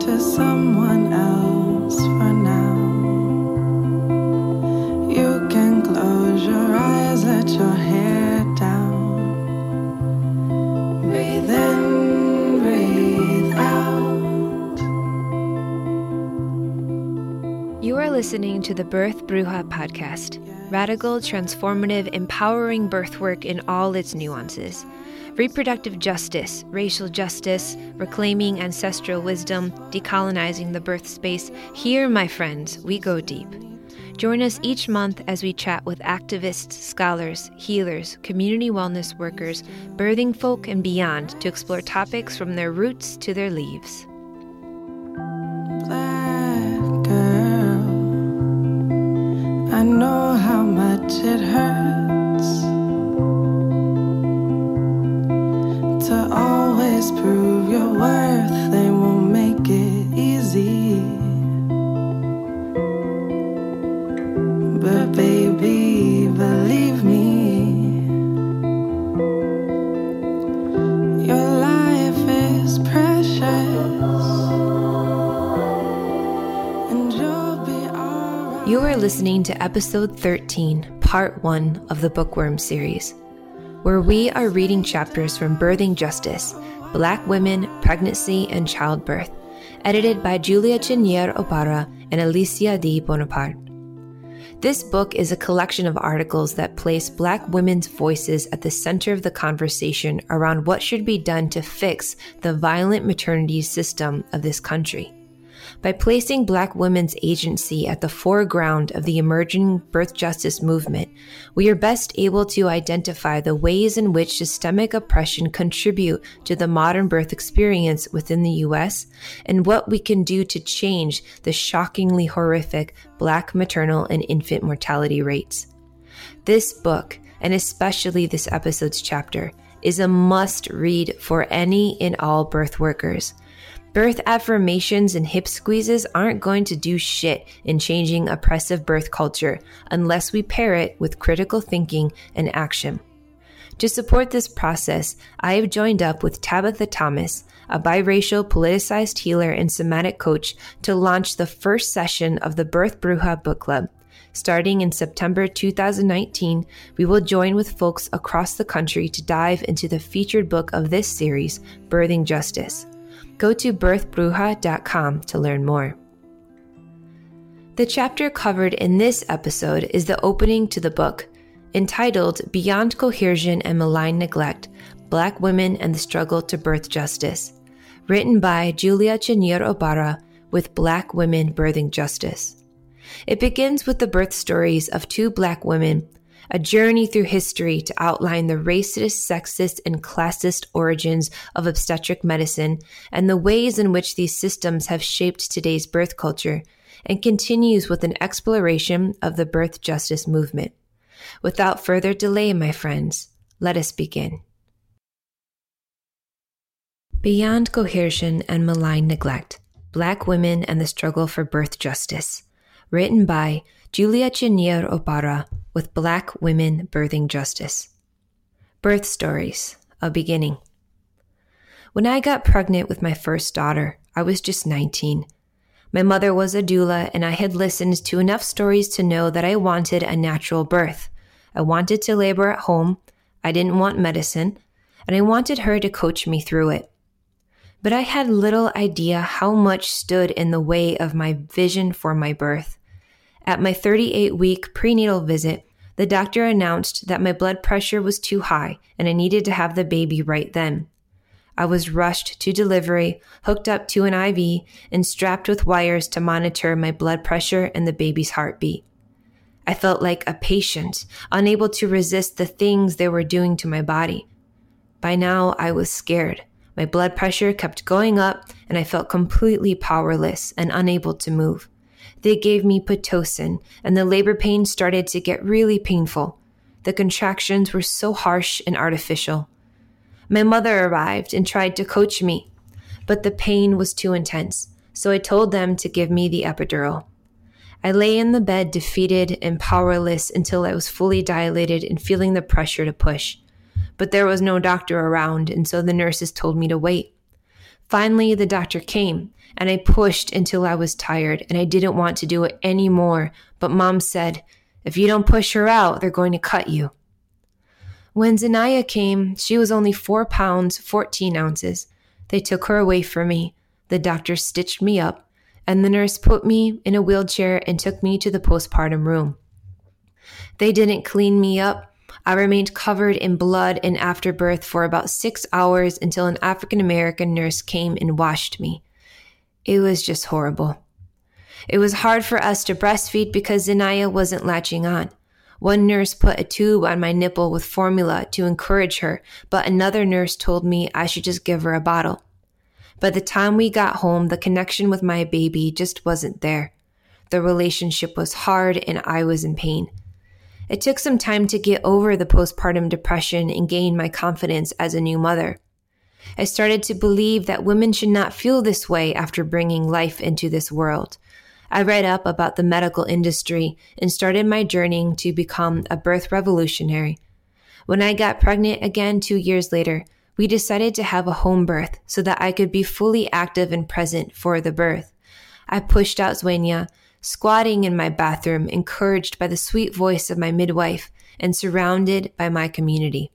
to someone else for now. You can close your eyes, let your hair down. Breathe in, breathe out. You are listening to the Birth Bruja podcast. Radical, transformative, empowering birth work in all its nuances. Reproductive justice, racial justice, reclaiming ancestral wisdom, decolonizing the birth space. Here, my friends, we go deep. Join us each month as we chat with activists, scholars, healers, community wellness workers, birthing folk, and beyond to explore topics from their roots to their leaves. I know how much it hurts to always prove your worth. They won't make it easy, but baby, believe me, your life is precious. You are listening to episode 13, part 1 of the Bookworm series, where we are reading chapters from Birthing Justice, Black Women, Pregnancy, and Childbirth, edited by Julia Chinyere Oparah and Alicia D. Bonaparte. This book is a collection of articles that place Black women's voices at the center of the conversation around what should be done to fix the violent maternity system of this country. By placing Black women's agency at the foreground of the emerging birth justice movement, we are best able to identify the ways in which systemic oppression contribute to the modern birth experience within the U.S. and what we can do to change the shockingly horrific Black maternal and infant mortality rates. This book, and especially this episode's chapter, is a must-read for any and all birth workers. Birth affirmations and hip squeezes aren't going to do shit in changing oppressive birth culture unless we pair it with critical thinking and action. To support this process, I have joined up with Tabitha Thomas, a biracial politicized healer and somatic coach, to launch the first session of the Birth Bruja Book Club. Starting in September 2019, we will join with folks across the country to dive into the featured book of this series, Birthing Justice. Go to birthbruja.com to learn more. The chapter covered in this episode is the opening to the book, entitled Beyond Coercion and Malign Neglect, Black Women and the Struggle to Birth Justice, written by Julia Chinyere Oparah with Black Women Birthing Justice. It begins with the birth stories of two Black women, a journey through history to outline the racist, sexist, and classist origins of obstetric medicine and the ways in which these systems have shaped today's birth culture, and continues with an exploration of the birth justice movement. Without further delay, my friends, let us begin. Beyond Coercion and Malign Neglect, Black Women and the Struggle for Birth Justice, written by Julia Chinyere Oparah with Black Women Birthing Justice. Birth Stories, a Beginning. When I got pregnant with my first daughter, I was just 19. My mother was a doula, and I had listened to enough stories to know that I wanted a natural birth. I wanted to labor at home, I didn't want medicine, and I wanted her to coach me through it. But I had little idea how much stood in the way of my vision for my birth. At my 38-week prenatal visit, the doctor announced that my blood pressure was too high and I needed to have the baby right then. I was rushed to delivery, hooked up to an IV, and strapped with wires to monitor my blood pressure and the baby's heartbeat. I felt like a patient, unable to resist the things they were doing to my body. By now, I was scared. My blood pressure kept going up, and I felt completely powerless and unable to move. They gave me Pitocin, and the labor pain started to get really painful. The contractions were so harsh and artificial. My mother arrived and tried to coach me, but the pain was too intense, so I told them to give me the epidural. I lay in the bed defeated and powerless until I was fully dilated and feeling the pressure to push. But there was no doctor around, and so the nurses told me to wait. Finally, the doctor came, and I pushed until I was tired, and I didn't want to do it anymore. But Mom said, if you don't push her out, they're going to cut you. When Zaniya came, she was only 4 pounds, 14 ounces. They took her away from me. The doctor stitched me up, and the nurse put me in a wheelchair and took me to the postpartum room. They didn't clean me up. I remained covered in blood and after birth for about 6 hours until an African-American nurse came and washed me. It was just horrible. It was hard for us to breastfeed because Zaniya wasn't latching on. One nurse put a tube on my nipple with formula to encourage her, but another nurse told me I should just give her a bottle. By the time we got home, the connection with my baby just wasn't there. The relationship was hard and I was in pain. It took some time to get over the postpartum depression and gain my confidence as a new mother. I started to believe that women should not feel this way after bringing life into this world. I read up about the medical industry and started my journey to become a birth revolutionary. When I got pregnant again 2 years later, we decided to have a home birth so that I could be fully active and present for the birth. I pushed out Zhenya, squatting in my bathroom, encouraged by the sweet voice of my midwife and surrounded by my community.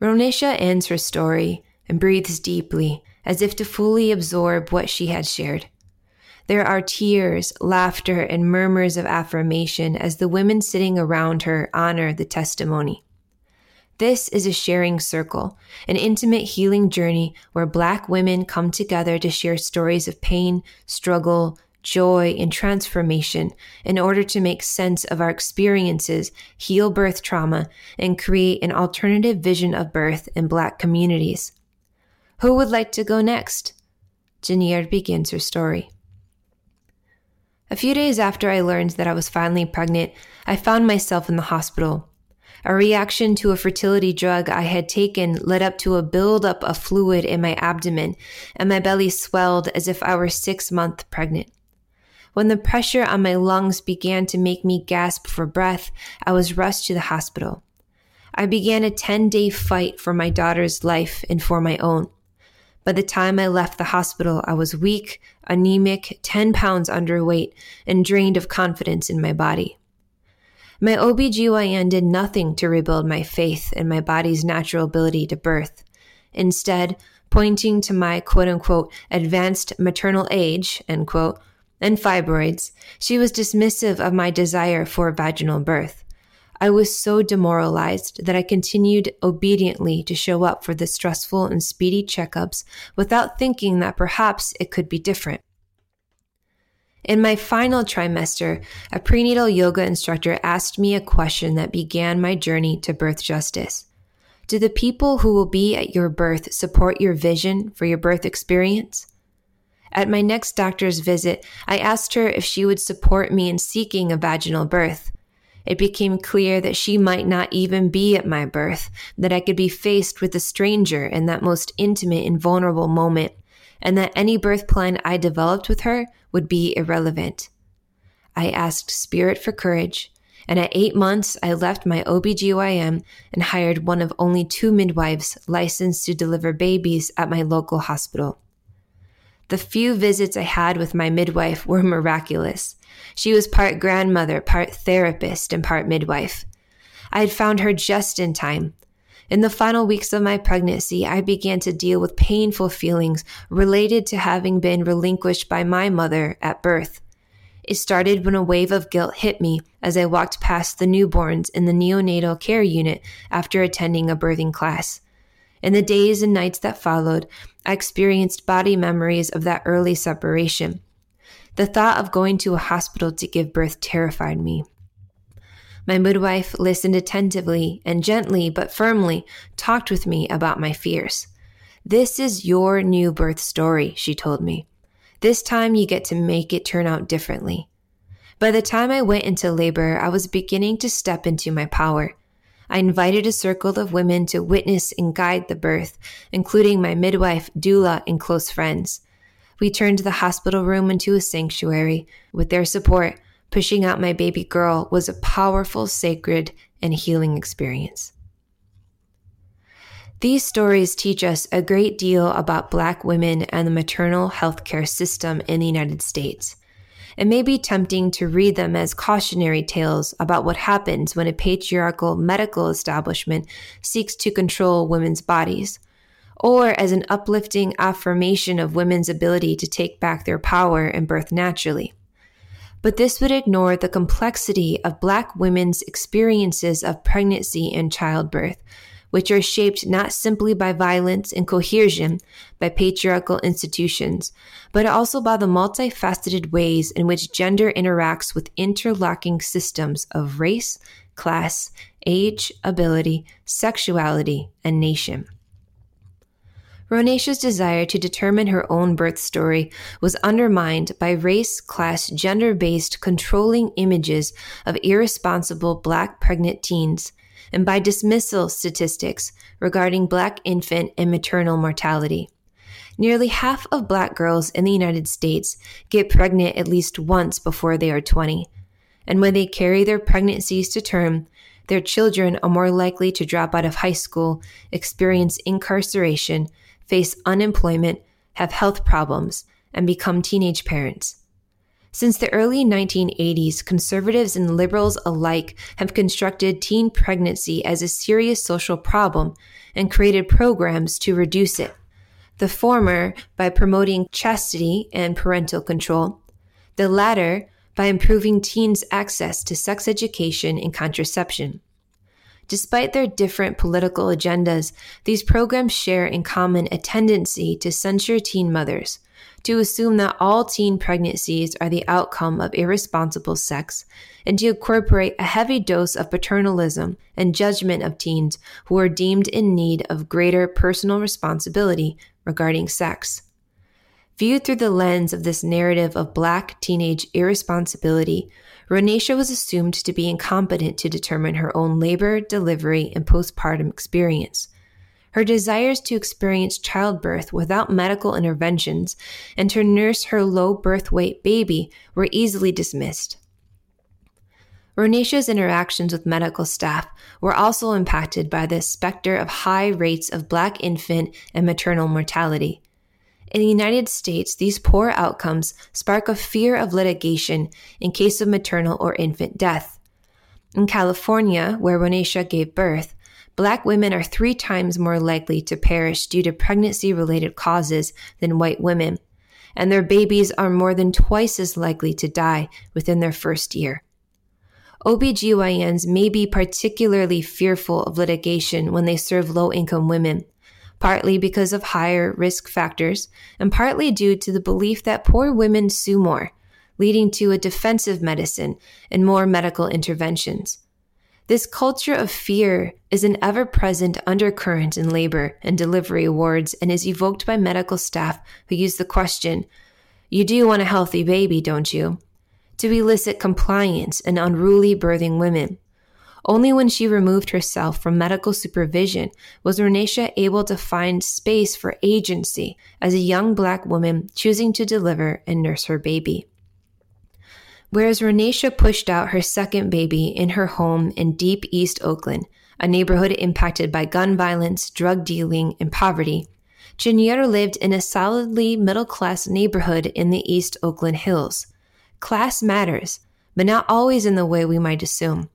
Ronesha ends her story and breathes deeply, as if to fully absorb what she had shared. There are tears, laughter, and murmurs of affirmation as the women sitting around her honor the testimony. This is a sharing circle, an intimate healing journey where Black women come together to share stories of pain, struggle, joy, and transformation in order to make sense of our experiences, heal birth trauma, and create an alternative vision of birth in Black communities. Who would like to go next? Janier begins her story. A few days after I learned that I was finally pregnant, I found myself in the hospital. A reaction to a fertility drug I had taken led up to a buildup of fluid in my abdomen, and my belly swelled as if I were 6 months pregnant. When the pressure on my lungs began to make me gasp for breath, I was rushed to the hospital. I began a 10-day fight for my daughter's life and for my own. By the time I left the hospital, I was weak, anemic, 10 pounds underweight, and drained of confidence in my body. My OBGYN did nothing to rebuild my faith in my body's natural ability to birth. Instead, pointing to my quote-unquote advanced maternal age, end quote, and fibroids, she was dismissive of my desire for vaginal birth. I was so demoralized that I continued obediently to show up for the stressful and speedy checkups without thinking that perhaps it could be different. In my final trimester, a prenatal yoga instructor asked me a question that began my journey to birth justice. Do the people who will be at your birth support your vision for your birth experience? At my next doctor's visit, I asked her if she would support me in seeking a vaginal birth. It became clear that she might not even be at my birth, that I could be faced with a stranger in that most intimate and vulnerable moment, and that any birth plan I developed with her would be irrelevant. I asked Spirit for courage, and at 8 months, I left my OBGYN and hired one of only 2 midwives licensed to deliver babies at my local hospital. The few visits I had with my midwife were miraculous. She was part grandmother, part therapist, and part midwife. I had found her just in time. In the final weeks of my pregnancy, I began to deal with painful feelings related to having been relinquished by my mother at birth. It started when a wave of guilt hit me as I walked past the newborns in the neonatal care unit after attending a birthing class. In the days and nights that followed, I experienced body memories of that early separation. The thought of going to a hospital to give birth terrified me. My midwife listened attentively and gently but firmly talked with me about my fears. "This is your new birth story," she told me. "This time you get to make it turn out differently." By the time I went into labor, I was beginning to step into my power. I invited a circle of women to witness and guide the birth, including my midwife, doula, and close friends. We turned the hospital room into a sanctuary. With their support, pushing out my baby girl was a powerful, sacred, and healing experience. These stories teach us a great deal about Black women and the maternal healthcare system in the United States. It may be tempting to read them as cautionary tales about what happens when a patriarchal medical establishment seeks to control women's bodies, or as an uplifting affirmation of women's ability to take back their power and birth naturally. But this would ignore the complexity of Black women's experiences of pregnancy and childbirth, which are shaped not simply by violence and coercion by patriarchal institutions, but also by the multifaceted ways in which gender interacts with interlocking systems of race, class, age, ability, sexuality, and nation. Ronesha's desire to determine her own birth story was undermined by race, class, gender-based controlling images of irresponsible Black pregnant teens, and by dismissal statistics regarding Black infant and maternal mortality. Nearly half of Black girls in the United States get pregnant at least once before they are 20, and when they carry their pregnancies to term, their children are more likely to drop out of high school, experience incarceration, face unemployment, have health problems, and become teenage parents. Since the early 1980s, conservatives and liberals alike have constructed teen pregnancy as a serious social problem and created programs to reduce it. The former by promoting chastity and parental control, the latter by improving teens' access to sex education and contraception. Despite their different political agendas, these programs share in common a tendency to censure teen mothers, to assume that all teen pregnancies are the outcome of irresponsible sex, and to incorporate a heavy dose of paternalism and judgment of teens who are deemed in need of greater personal responsibility regarding sex. Viewed through the lens of this narrative of Black teenage irresponsibility, Ronesha was assumed to be incompetent to determine her own labor, delivery, and postpartum experience. Her desires to experience childbirth without medical interventions and to nurse her low birth weight baby were easily dismissed. Ronesha's interactions with medical staff were also impacted by the specter of high rates of Black infant and maternal mortality. In the United States, these poor outcomes spark a fear of litigation in case of maternal or infant death. In California, where Ronesha gave birth, Black women are 3 times more likely to perish due to pregnancy-related causes than white women, and their babies are more than twice as likely to die within their first year. OBGYNs may be particularly fearful of litigation when they serve low-income women, partly because of higher risk factors and partly due to the belief that poor women sue more, leading to a defensive medicine and more medical interventions. This culture of fear is an ever-present undercurrent in labor and delivery wards and is evoked by medical staff who use the question, "You do want a healthy baby, don't you?" to elicit compliance in unruly birthing women. Only when she removed herself from medical supervision was Ronesha able to find space for agency as a young Black woman choosing to deliver and nurse her baby. Whereas Ronesha pushed out her second baby in her home in deep East Oakland, a neighborhood impacted by gun violence, drug dealing, and poverty, Janier lived in a solidly middle-class neighborhood in the East Oakland Hills. Class matters, but not always in the way we might assume.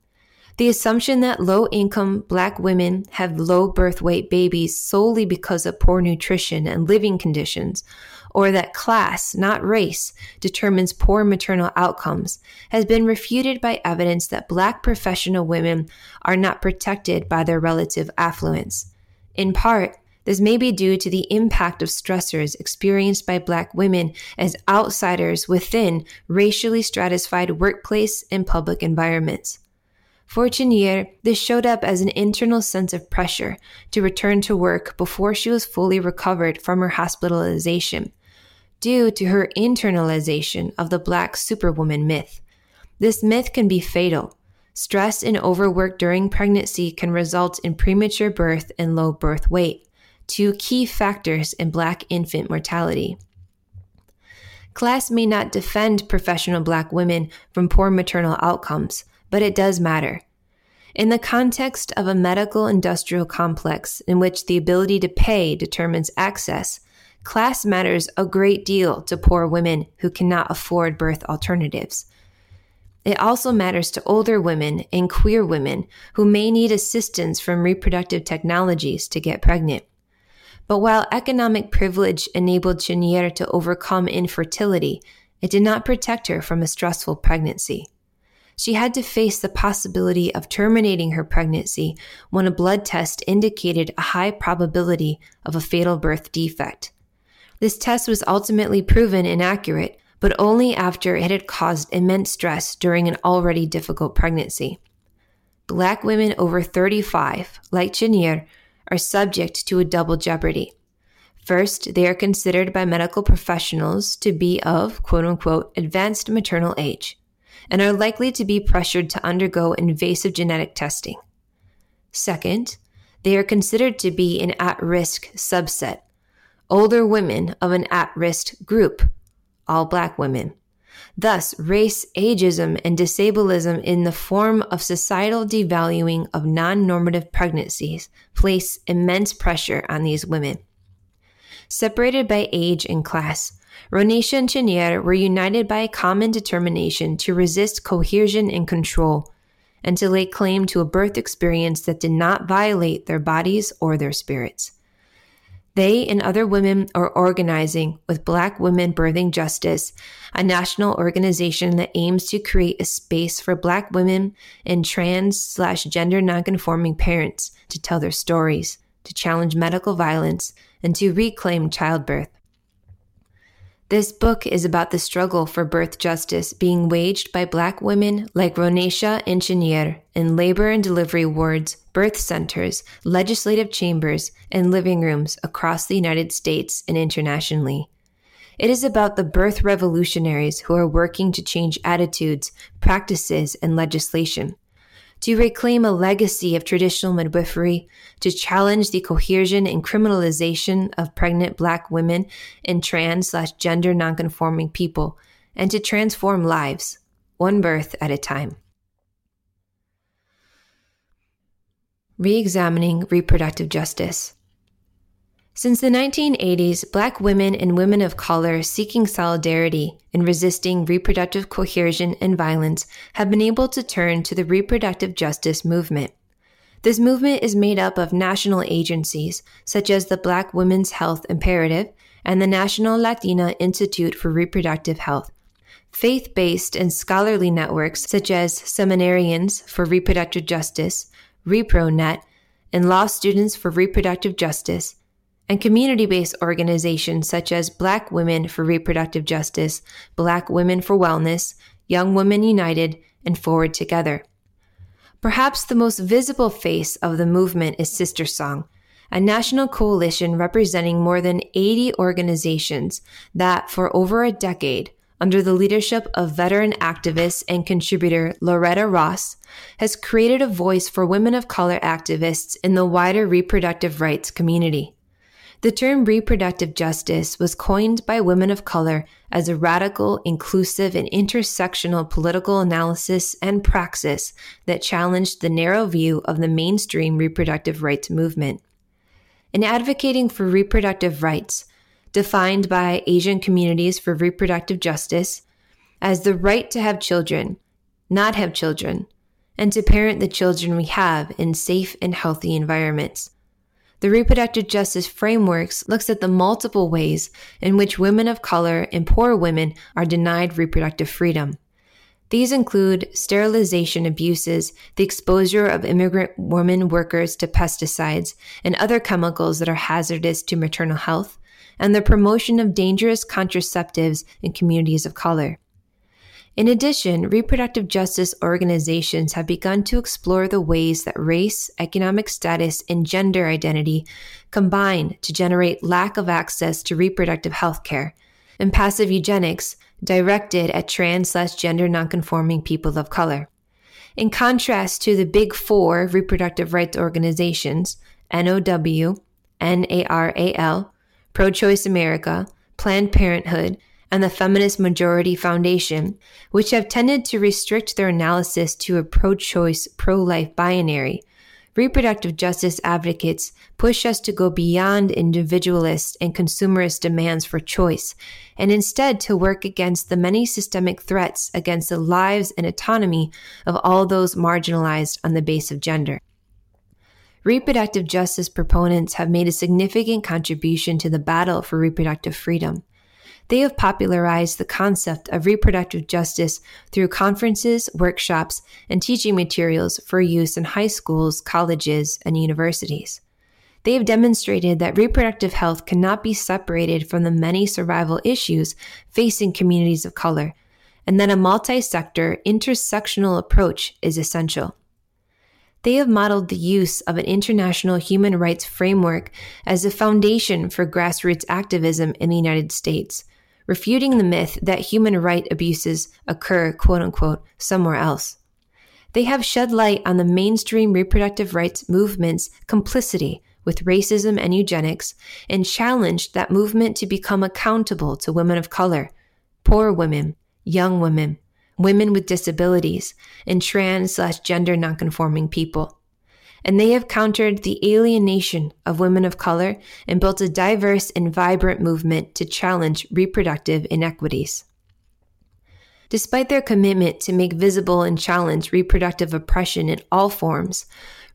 The assumption that low-income Black women have low birth weight babies solely because of poor nutrition and living conditions, or that class, not race, determines poor maternal outcomes, has been refuted by evidence that Black professional women are not protected by their relative affluence. In part, this may be due to the impact of stressors experienced by Black women as outsiders within racially stratified workplace and public environments. For Chinyere, this showed up as an internal sense of pressure to return to work before she was fully recovered from her hospitalization, due to her internalization of the Black superwoman myth. This myth can be fatal. Stress and overwork during pregnancy can result in premature birth and low birth weight, 2 key factors in Black infant mortality. Class may not defend professional Black women from poor maternal outcomes, but it does matter. in the context of a medical industrial complex in which the ability to pay determines access, class matters a great deal to poor women who cannot afford birth alternatives. It also matters to older women and queer women who may need assistance from reproductive technologies to get pregnant. But while economic privilege enabled Chinyere to overcome infertility, it did not protect her from a stressful pregnancy. She had to face the possibility of terminating her pregnancy when a blood test indicated a high probability of a fatal birth defect. This test was ultimately proven inaccurate, but only after it had caused immense stress during an already difficult pregnancy. Black women over 35, like Chinyere, are subject to a double jeopardy. First, they are considered by medical professionals to be of, quote-unquote, advanced maternal age, and are likely to be pressured to undergo invasive genetic testing. Second, they are considered to be an at-risk subset, older women of an at-risk group, all Black women. Thus, race, ageism, and disableism in the form of societal devaluing of non-normative pregnancies place immense pressure on these women. Separated by age and class, Ronesha and Chinyere were united by a common determination to resist coercion and control, and to lay claim to a birth experience that did not violate their bodies or their spirits. They and other women are organizing with Black Women Birthing Justice, a national organization that aims to create a space for Black women and trans/gender nonconforming parents to tell their stories, to challenge medical violence, and to reclaim childbirth. This book is about the struggle for birth justice being waged by Black women like Ronesha and Chinyere in labor and delivery wards, birth centers, legislative chambers, and living rooms across the United States and internationally. It is about the birth revolutionaries who are working to change attitudes, practices, and legislation, to reclaim a legacy of traditional midwifery, to challenge the coercion and criminalization of pregnant Black women and trans/gender nonconforming people, and to transform lives, one birth at a time. Re-examining reproductive justice. Since the 1980s, Black women and women of color seeking solidarity and resisting reproductive coercion and violence have been able to turn to the reproductive justice movement. This movement is made up of national agencies such as the Black Women's Health Imperative and the National Latina Institute for Reproductive Health, faith-based and scholarly networks such as Seminarians for Reproductive Justice, ReproNet, and Law Students for Reproductive Justice, and community-based organizations such as Black Women for Reproductive Justice, Black Women for Wellness, Young Women United, and Forward Together. Perhaps the most visible face of the movement is Sister Song, a national coalition representing more than 80 organizations that, for over a decade, under the leadership of veteran activist and contributor Loretta Ross, has created a voice for women of color activists in the wider reproductive rights community. The term reproductive justice was coined by women of color as a radical, inclusive, and intersectional political analysis and praxis that challenged the narrow view of the mainstream reproductive rights movement. In advocating for reproductive rights, defined by Asian Communities for Reproductive Justice as the right to have children, not have children, and to parent the children we have in safe and healthy environments. The reproductive justice frameworks looks at the multiple ways in which women of color and poor women are denied reproductive freedom. These include sterilization abuses, the exposure of immigrant women workers to pesticides and other chemicals that are hazardous to maternal health, and the promotion of dangerous contraceptives in communities of color. In addition, reproductive justice organizations have begun to explore the ways that race, economic status, and gender identity combine to generate lack of access to reproductive health care, and passive eugenics directed at trans/gender nonconforming people of color. In contrast to the Big Four reproductive rights organizations, NOW, NARAL, Pro-Choice America, Planned Parenthood, and the Feminist Majority Foundation, which have tended to restrict their analysis to a pro-choice, pro-life binary. Reproductive justice advocates push us to go beyond individualist and consumerist demands for choice, and instead to work against the many systemic threats against the lives and autonomy of all those marginalized on the basis of gender. Reproductive justice proponents have made a significant contribution to the battle for reproductive freedom. They have popularized the concept of reproductive justice through conferences, workshops, and teaching materials for use in high schools, colleges, and universities. They have demonstrated that reproductive health cannot be separated from the many survival issues facing communities of color, and that a multi-sector, intersectional approach is essential. They have modeled the use of an international human rights framework as a foundation for grassroots activism in the United States, refuting the myth that human rights abuses occur, quote-unquote, somewhere else. They have shed light on the mainstream reproductive rights movement's complicity with racism and eugenics, and challenged that movement to become accountable to women of color, poor women, young women, women with disabilities, and trans/gender nonconforming people. And they have countered the alienation of women of color and built a diverse and vibrant movement to challenge reproductive inequities. Despite their commitment to make visible and challenge reproductive oppression in all forms,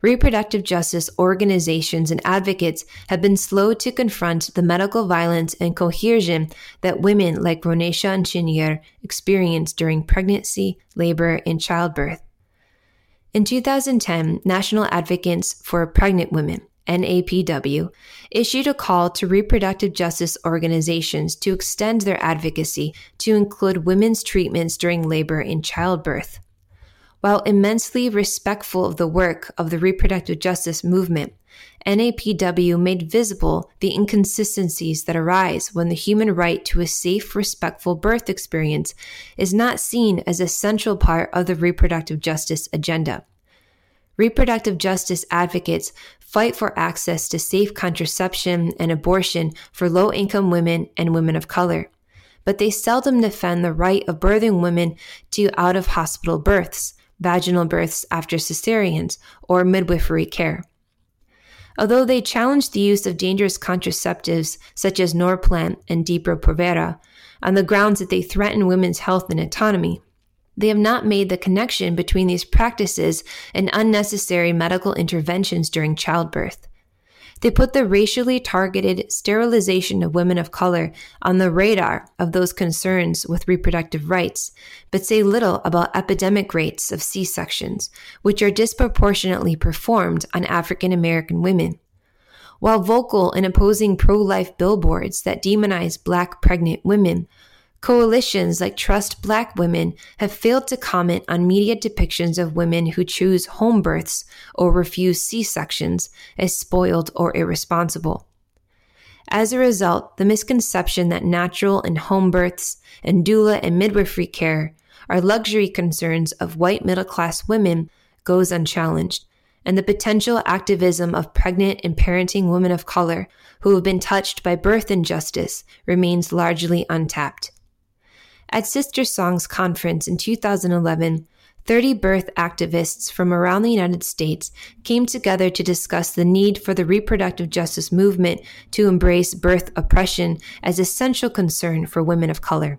reproductive justice organizations and advocates have been slow to confront the medical violence and coercion that women like Ronesha and Chinyere experience during pregnancy, labor, and childbirth. In 2010, National Advocates for Pregnant Women, NAPW, issued a call to reproductive justice organizations to extend their advocacy to include women's treatments during labor and childbirth. While immensely respectful of the work of the reproductive justice movement, NAPW made visible the inconsistencies that arise when the human right to a safe, respectful birth experience is not seen as a central part of the reproductive justice agenda. Reproductive justice advocates fight for access to safe contraception and abortion for low-income women and women of color, but they seldom defend the right of birthing women to out-of-hospital births, vaginal births after cesareans, or midwifery care. Although they challenge the use of dangerous contraceptives such as Norplant and Depo-Provera on the grounds that they threaten women's health and autonomy, they have not made the connection between these practices and unnecessary medical interventions during childbirth. They put the racially targeted sterilization of women of color on the radar of those concerns with reproductive rights, but say little about epidemic rates of C-sections, which are disproportionately performed on African American women. While vocal in opposing pro-life billboards that demonize Black pregnant women, coalitions like Trust Black Women have failed to comment on media depictions of women who choose home births or refuse C-sections as spoiled or irresponsible. As a result, the misconception that natural and home births and doula and midwifery care are luxury concerns of white middle-class women goes unchallenged, and the potential activism of pregnant and parenting women of color who have been touched by birth injustice remains largely untapped. At Sister Songs Conference in 2011, 30 birth activists from around the United States came together to discuss the need for the reproductive justice movement to embrace birth oppression as essential concern for women of color.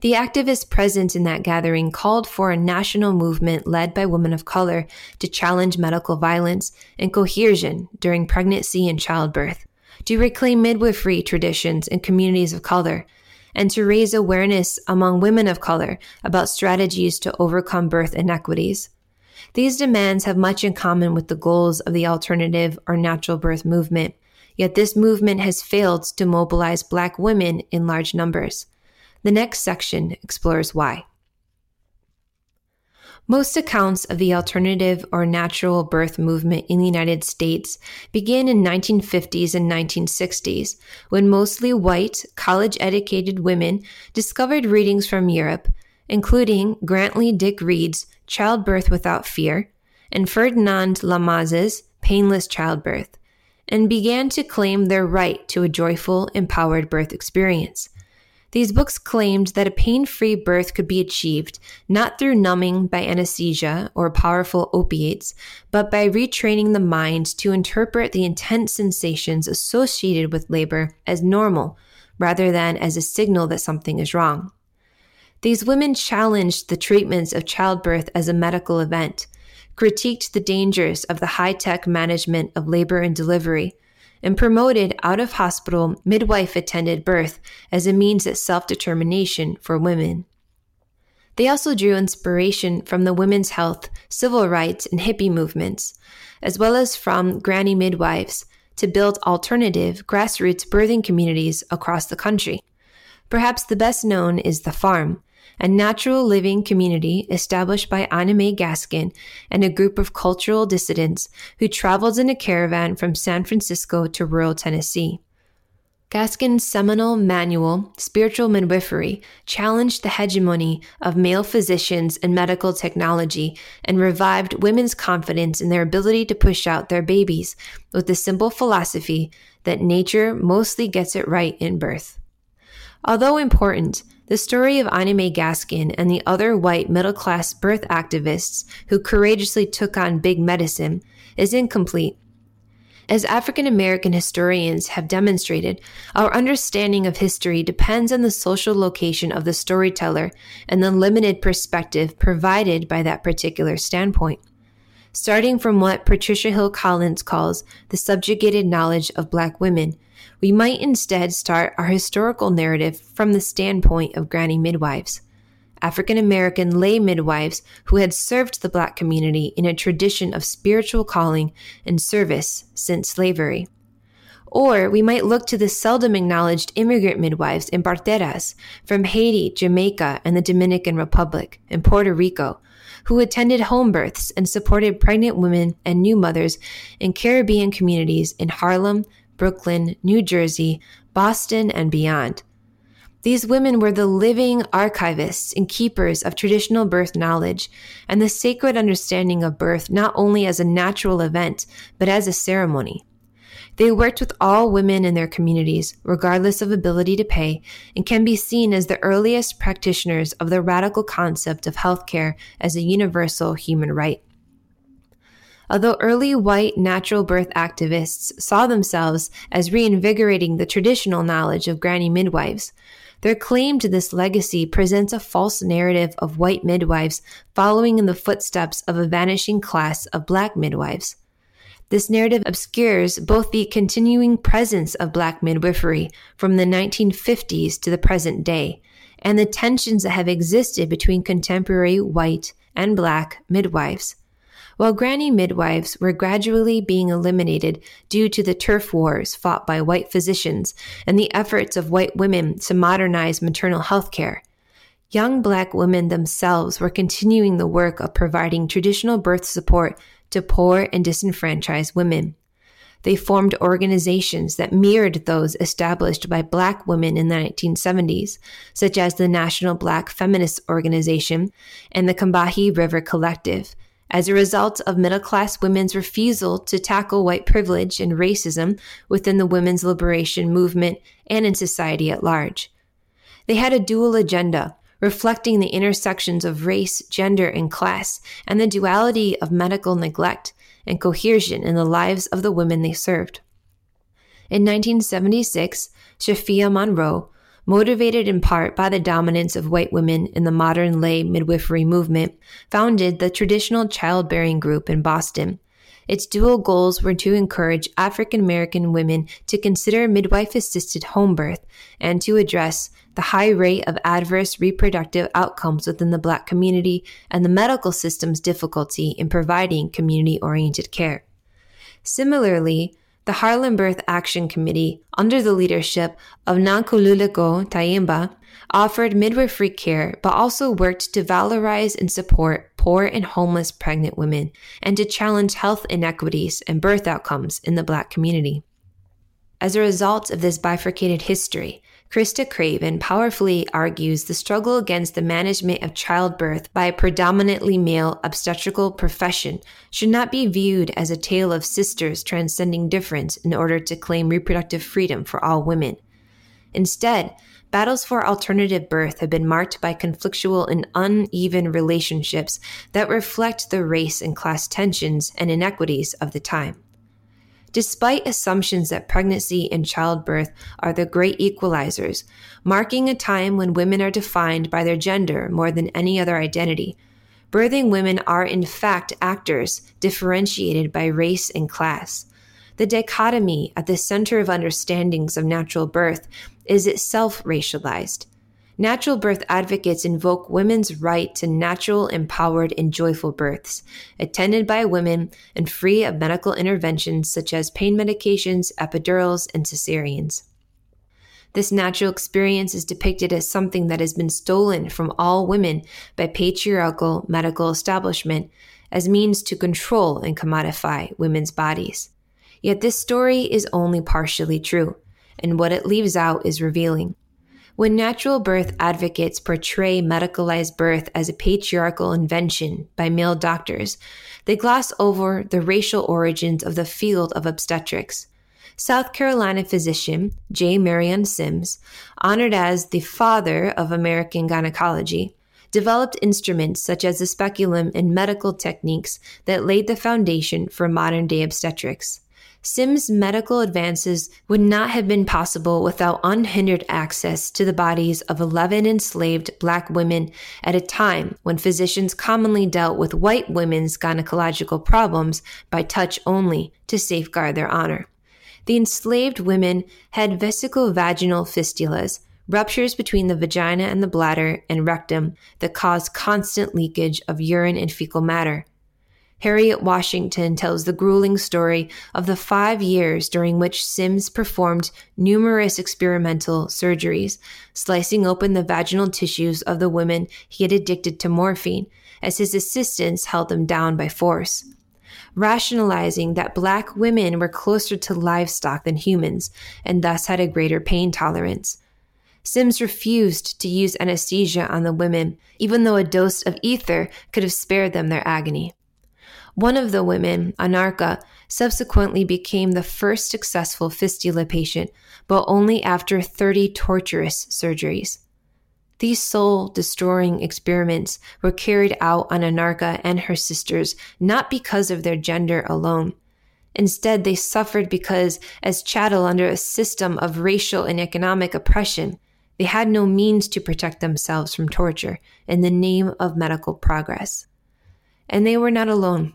The activists present in that gathering called for a national movement led by women of color to challenge medical violence and coercion during pregnancy and childbirth, to reclaim midwifery traditions in communities of color, and to raise awareness among women of color about strategies to overcome birth inequities. These demands have much in common with the goals of the alternative or natural birth movement, yet this movement has failed to mobilize Black women in large numbers. The next section explores why. Most accounts of the alternative or natural birth movement in the United States begin in 1950s and 1960s, when mostly white, college-educated women discovered readings from Europe, including Grantley Dick Reed's Childbirth Without Fear and Ferdinand Lamaze's Painless Childbirth, and began to claim their right to a joyful, empowered birth experience. These books claimed that a pain-free birth could be achieved not through numbing by anesthesia or powerful opiates, but by retraining the mind to interpret the intense sensations associated with labor as normal, rather than as a signal that something is wrong. These women challenged the treatments of childbirth as a medical event, critiqued the dangers of the high-tech management of labor and delivery, and promoted out-of-hospital, midwife-attended birth as a means of self-determination for women. They also drew inspiration from the women's health, civil rights, and hippie movements, as well as from granny midwives, to build alternative, grassroots birthing communities across the country. Perhaps the best known is The Farm, a natural living community established by Anna Mae Gaskin and a group of cultural dissidents who traveled in a caravan from San Francisco to rural Tennessee. Gaskin's seminal manual, Spiritual Midwifery, challenged the hegemony of male physicians and medical technology and revived women's confidence in their ability to push out their babies with the simple philosophy that nature mostly gets it right in birth. Although important, the story of Anna Mae Gaskin and the other white middle-class birth activists who courageously took on big medicine is incomplete. As African-American historians have demonstrated, our understanding of history depends on the social location of the storyteller and the limited perspective provided by that particular standpoint. Starting from what Patricia Hill Collins calls the subjugated knowledge of Black women, we might instead start our historical narrative from the standpoint of granny midwives, African-American lay midwives who had served the Black community in a tradition of spiritual calling and service since slavery. Or we might look to the seldom acknowledged immigrant midwives and parteras from Haiti, Jamaica, and the Dominican Republic, and Puerto Rico, who attended home births and supported pregnant women and new mothers in Caribbean communities in Harlem, Brooklyn, New Jersey, Boston, and beyond. These women were the living archivists and keepers of traditional birth knowledge and the sacred understanding of birth not only as a natural event, but as a ceremony. They worked with all women in their communities, regardless of ability to pay, and can be seen as the earliest practitioners of the radical concept of healthcare as a universal human right. Although early white natural birth activists saw themselves as reinvigorating the traditional knowledge of granny midwives, their claim to this legacy presents a false narrative of white midwives following in the footsteps of a vanishing class of Black midwives. This narrative obscures both the continuing presence of Black midwifery from the 1950s to the present day, and the tensions that have existed between contemporary white and Black midwives. While granny midwives were gradually being eliminated due to the turf wars fought by white physicians and the efforts of white women to modernize maternal health care, young Black women themselves were continuing the work of providing traditional birth support to poor and disenfranchised women. They formed organizations that mirrored those established by Black women in the 1970s, such as the National Black Feminist Organization and the Combahee River Collective, as a result of middle-class women's refusal to tackle white privilege and racism within the women's liberation movement and in society at large. They had a dual agenda, reflecting the intersections of race, gender, and class, and the duality of medical neglect and coercion in the lives of the women they served. In 1976, Shafia Monroe, motivated in part by the dominance of white women in the modern lay midwifery movement, founded the Traditional Childbearing Group in Boston. Its dual goals were to encourage African-American women to consider midwife-assisted home birth and to address the high rate of adverse reproductive outcomes within the Black community and the medical system's difficulty in providing community-oriented care. Similarly, the Harlem Birth Action Committee, under the leadership of Nankululeko Taimba, offered midwifery care but also worked to valorize and support poor and homeless pregnant women and to challenge health inequities and birth outcomes in the Black community. As a result of this bifurcated history, Krista Craven powerfully argues the struggle against the management of childbirth by a predominantly male obstetrical profession should not be viewed as a tale of sisters transcending difference in order to claim reproductive freedom for all women. Instead, battles for alternative birth have been marked by conflictual and uneven relationships that reflect the race and class tensions and inequities of the time. Despite assumptions that pregnancy and childbirth are the great equalizers, marking a time when women are defined by their gender more than any other identity, birthing women are in fact actors differentiated by race and class. The dichotomy at the center of understandings of natural birth is itself racialized. Natural birth advocates invoke women's right to natural, empowered, and joyful births, attended by women and free of medical interventions such as pain medications, epidurals, and cesareans. This natural experience is depicted as something that has been stolen from all women by patriarchal medical establishment as means to control and commodify women's bodies. Yet this story is only partially true, and what it leaves out is revealing. When natural birth advocates portray medicalized birth as a patriarchal invention by male doctors, they gloss over the racial origins of the field of obstetrics. South Carolina physician J. Marion Sims, honored as the father of American gynecology, developed instruments such as the speculum and medical techniques that laid the foundation for modern-day obstetrics. Sims' medical advances would not have been possible without unhindered access to the bodies of 11 enslaved Black women at a time when physicians commonly dealt with white women's gynecological problems by touch only to safeguard their honor. The enslaved women had vesicovaginal fistulas, ruptures between the vagina and the bladder and rectum that caused constant leakage of urine and fecal matter. Harriet Washington tells the grueling story of the 5 years during which Sims performed numerous experimental surgeries, slicing open the vaginal tissues of the women he had addicted to morphine, as his assistants held them down by force. Rationalizing that Black women were closer to livestock than humans, and thus had a greater pain tolerance. Sims refused to use anesthesia on the women, even though a dose of ether could have spared them their agony. One of the women, Anarka, subsequently became the first successful fistula patient, but only after 30 torturous surgeries. These soul-destroying experiments were carried out on Anarka and her sisters not because of their gender alone. Instead, they suffered because, as chattel under a system of racial and economic oppression, they had no means to protect themselves from torture in the name of medical progress. And they were not alone.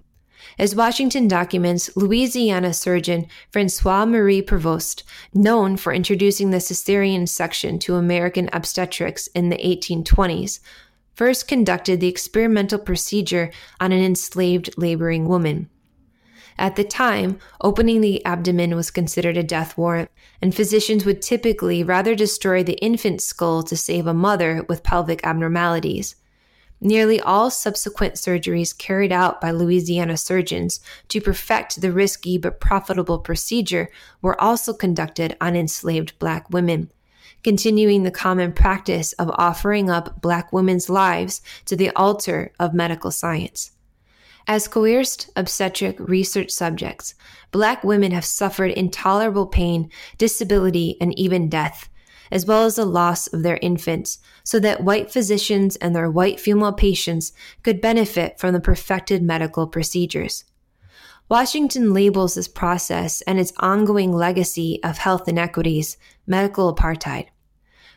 As Washington documents, Louisiana surgeon Francois Marie Prevost, known for introducing the cesarean section to American obstetrics in the 1820s, first conducted the experimental procedure on an enslaved laboring woman. At the time, opening the abdomen was considered a death warrant, and physicians would typically rather destroy the infant's skull to save a mother with pelvic abnormalities. Nearly all subsequent surgeries carried out by Louisiana surgeons to perfect the risky but profitable procedure were also conducted on enslaved Black women, continuing the common practice of offering up Black women's lives to the altar of medical science. As coerced obstetric research subjects, Black women have suffered intolerable pain, disability, and even death, as well as the loss of their infants, so that white physicians and their white female patients could benefit from the perfected medical procedures. Washington labels this process and its ongoing legacy of health inequities medical apartheid.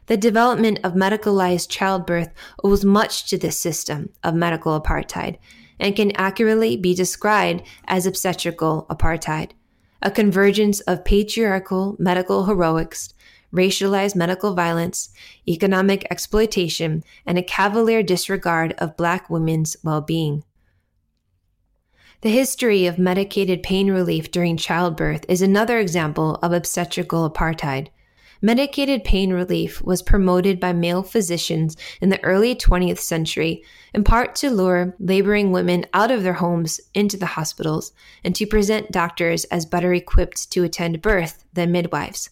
The development of medicalized childbirth owes much to this system of medical apartheid and can accurately be described as obstetrical apartheid, a convergence of patriarchal medical heroics, racialized medical violence, economic exploitation, and a cavalier disregard of Black women's well-being. The history of medicated pain relief during childbirth is another example of obstetrical apartheid. Medicated pain relief was promoted by male physicians in the early 20th century, in part to lure laboring women out of their homes into the hospitals and to present doctors as better equipped to attend birth than midwives.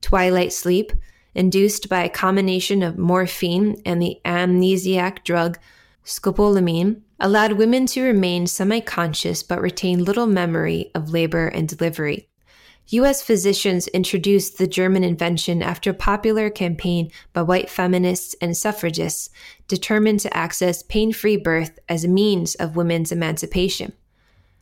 Twilight sleep, induced by a combination of morphine and the amnesiac drug scopolamine, allowed women to remain semi-conscious but retain little memory of labor and delivery. U.S. physicians introduced the German invention after a popular campaign by white feminists and suffragists determined to access pain-free birth as a means of women's emancipation.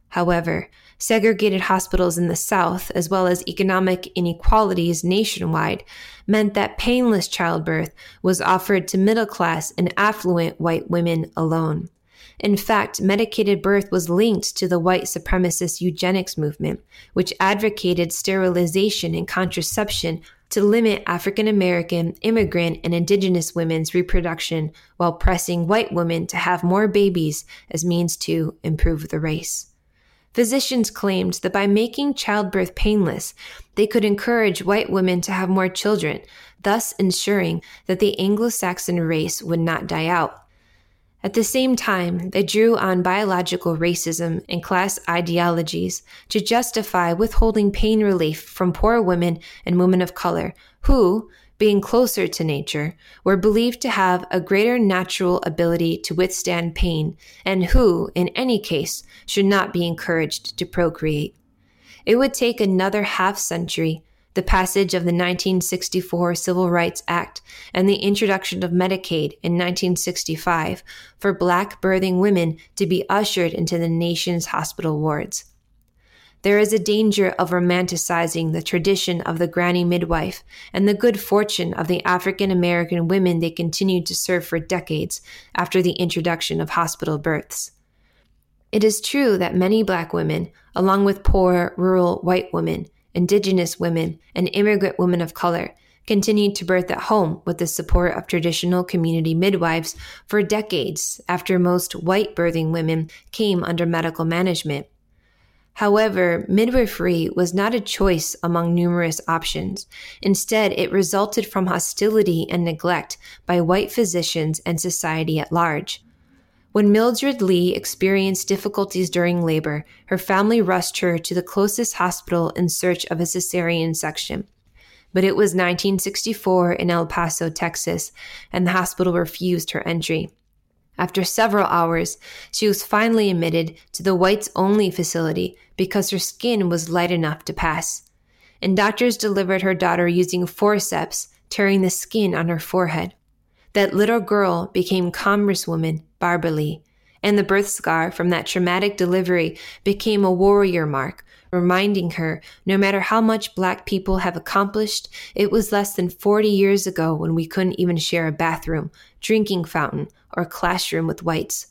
However, segregated hospitals in the South, as well as economic inequalities nationwide, meant that painless childbirth was offered to middle-class and affluent white women alone. In fact, medicated birth was linked to the white supremacist eugenics movement, which advocated sterilization and contraception to limit African American, immigrant, and indigenous women's reproduction while pressing white women to have more babies as means to improve the race. Physicians claimed that by making childbirth painless, they could encourage white women to have more children, thus ensuring that the Anglo-Saxon race would not die out. At the same time, they drew on biological racism and class ideologies to justify withholding pain relief from poor women and women of color who, being closer to nature, were believed to have a greater natural ability to withstand pain and who, in any case, should not be encouraged to procreate. It would take another half-century, the passage of the 1964 Civil Rights Act and the introduction of Medicaid in 1965 for Black birthing women to be ushered into the nation's hospital wards. There is a danger of romanticizing the tradition of the granny midwife and the good fortune of the African American women they continued to serve for decades after the introduction of hospital births. It is true that many Black women, along with poor, rural white women, Indigenous women, and immigrant women of color continued to birth at home with the support of traditional community midwives for decades after most white birthing women came under medical management. However, midwifery was not a choice among numerous options. Instead, it resulted from hostility and neglect by white physicians and society at large. When Mildred Lee experienced difficulties during labor, her family rushed her to the closest hospital in search of a cesarean section. But it was 1964 in El Paso, Texas, and the hospital refused her entry. After several hours, she was finally admitted to the whites-only facility because her skin was light enough to pass. And doctors delivered her daughter using forceps, tearing the skin on her forehead. That little girl became Congresswoman Barbara Lee, and the birth scar from that traumatic delivery became a warrior mark, reminding her no matter how much Black people have accomplished, it was less than 40 years ago when we couldn't even share a bathroom, drinking fountain, or classroom with whites.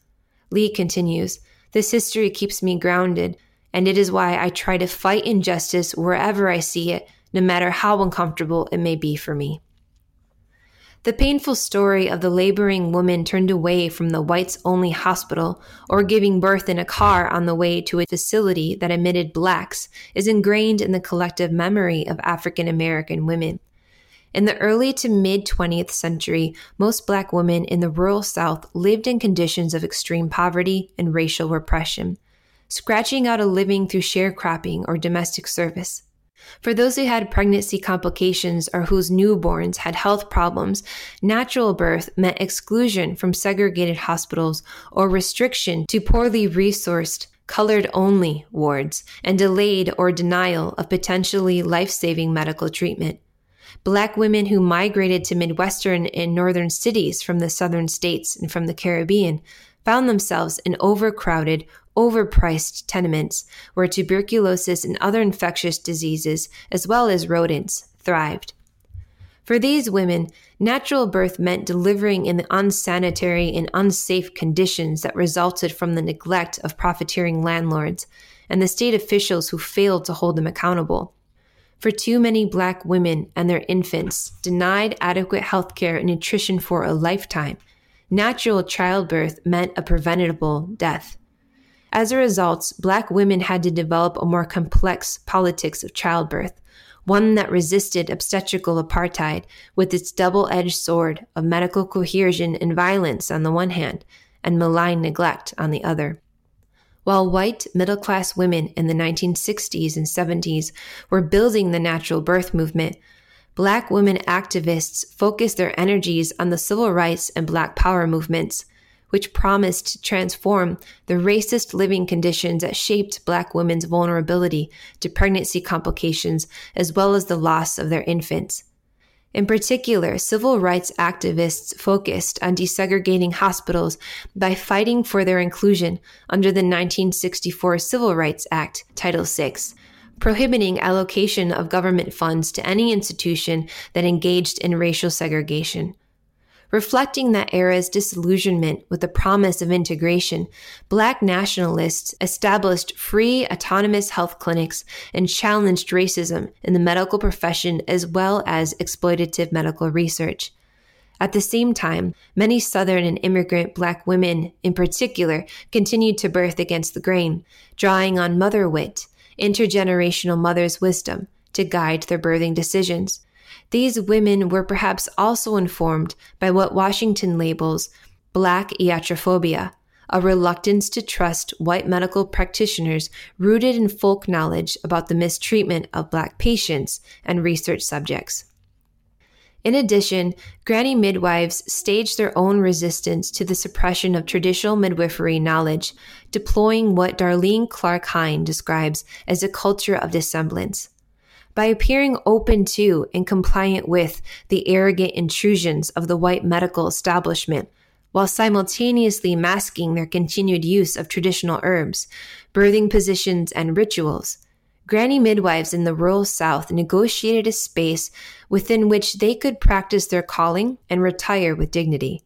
Lee continues, "This history keeps me grounded, and it is why I try to fight injustice wherever I see it, no matter how uncomfortable it may be for me." The painful story of the laboring woman turned away from the whites-only hospital or giving birth in a car on the way to a facility that admitted Blacks is ingrained in the collective memory of African American women. In the early to mid-20th century, most Black women in the rural South lived in conditions of extreme poverty and racial repression, scratching out a living through sharecropping or domestic service. For those who had pregnancy complications or whose newborns had health problems, natural birth meant exclusion from segregated hospitals or restriction to poorly resourced, colored-only wards and delayed or denial of potentially life-saving medical treatment. Black women who migrated to Midwestern and northern cities from the southern states and from the Caribbean found themselves in overcrowded, overpriced tenements where tuberculosis and other infectious diseases, as well as rodents, thrived. For these women, natural birth meant delivering in the unsanitary and unsafe conditions that resulted from the neglect of profiteering landlords and the state officials who failed to hold them accountable. For too many Black women and their infants denied adequate health care and nutrition for a lifetime, natural childbirth meant a preventable death. As a result, Black women had to develop a more complex politics of childbirth, one that resisted obstetrical apartheid with its double-edged sword of medical coercion and violence on the one hand, and malign neglect on the other. While white middle-class women in the 1960s and 70s were building the natural birth movement, Black women activists focused their energies on the civil rights and Black power movements, which promised to transform the racist living conditions that shaped Black women's vulnerability to pregnancy complications as well as the loss of their infants. In particular, civil rights activists focused on desegregating hospitals by fighting for their inclusion under the 1964 Civil Rights Act, Title VI, prohibiting allocation of government funds to any institution that engaged in racial segregation. Reflecting that era's disillusionment with the promise of integration, Black nationalists established free, autonomous health clinics and challenged racism in the medical profession as well as exploitative medical research. At the same time, many Southern and immigrant Black women, in particular, continued to birth against the grain, drawing on mother wit, intergenerational mothers' wisdom, to guide their birthing decisions. These women were perhaps also informed by what Washington labels Black iatrophobia, a reluctance to trust white medical practitioners rooted in folk knowledge about the mistreatment of Black patients and research subjects. In addition, granny midwives staged their own resistance to the suppression of traditional midwifery knowledge, deploying what Darlene Clark Hine describes as a culture of dissemblance. By appearing open to and compliant with the arrogant intrusions of the white medical establishment, while simultaneously masking their continued use of traditional herbs, birthing positions, and rituals, granny midwives in the rural South negotiated a space within which they could practice their calling and retire with dignity.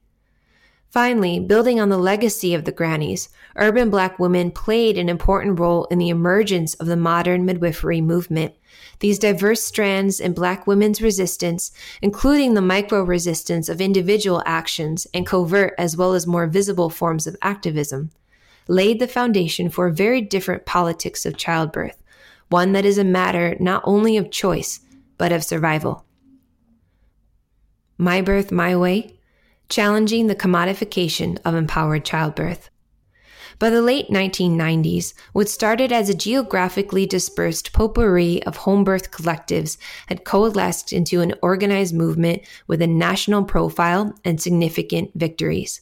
Finally, building on the legacy of the grannies, urban Black women played an important role in the emergence of the modern midwifery movement. These diverse strands in Black women's resistance, including the micro-resistance of individual actions and covert as well as more visible forms of activism, laid the foundation for a very different politics of childbirth, one that is a matter not only of choice, but of survival. My Birth, My Way: Challenging the Commodification of Empowered Childbirth. By the late 1990s, what started as a geographically dispersed potpourri of home birth collectives had coalesced into an organized movement with a national profile and significant victories.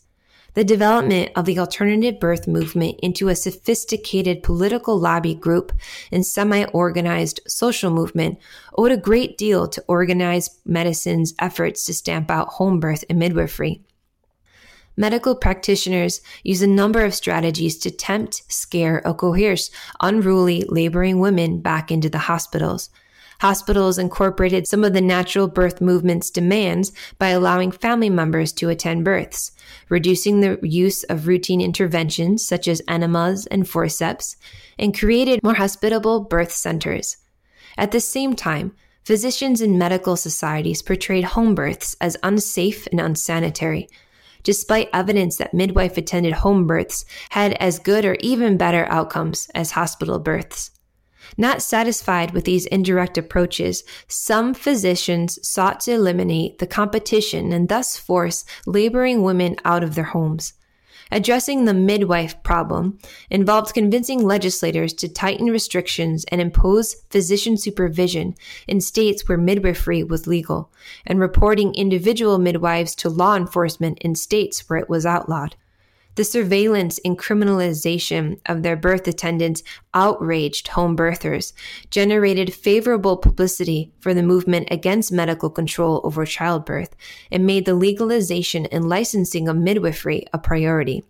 The development of the alternative birth movement into a sophisticated political lobby group and semi-organized social movement owed a great deal to organized medicine's efforts to stamp out home birth and midwifery. Medical practitioners use a number of strategies to tempt, scare, or coerce unruly laboring women back into the hospitals. Hospitals incorporated some of the natural birth movement's demands by allowing family members to attend births, reducing the use of routine interventions such as enemas and forceps, and created more hospitable birth centers. At the same time, physicians and medical societies portrayed home births as unsafe and unsanitary, despite evidence that midwife-attended home births had as good or even better outcomes as hospital births. Not satisfied with these indirect approaches, some physicians sought to eliminate the competition and thus force laboring women out of their homes. Addressing the midwife problem involved convincing legislators to tighten restrictions and impose physician supervision in states where midwifery was legal, and reporting individual midwives to law enforcement in states where it was outlawed. The surveillance and criminalization of their birth attendants outraged home birthers, generated favorable publicity for the movement against medical control over childbirth, and made the legalization and licensing of midwifery a priority.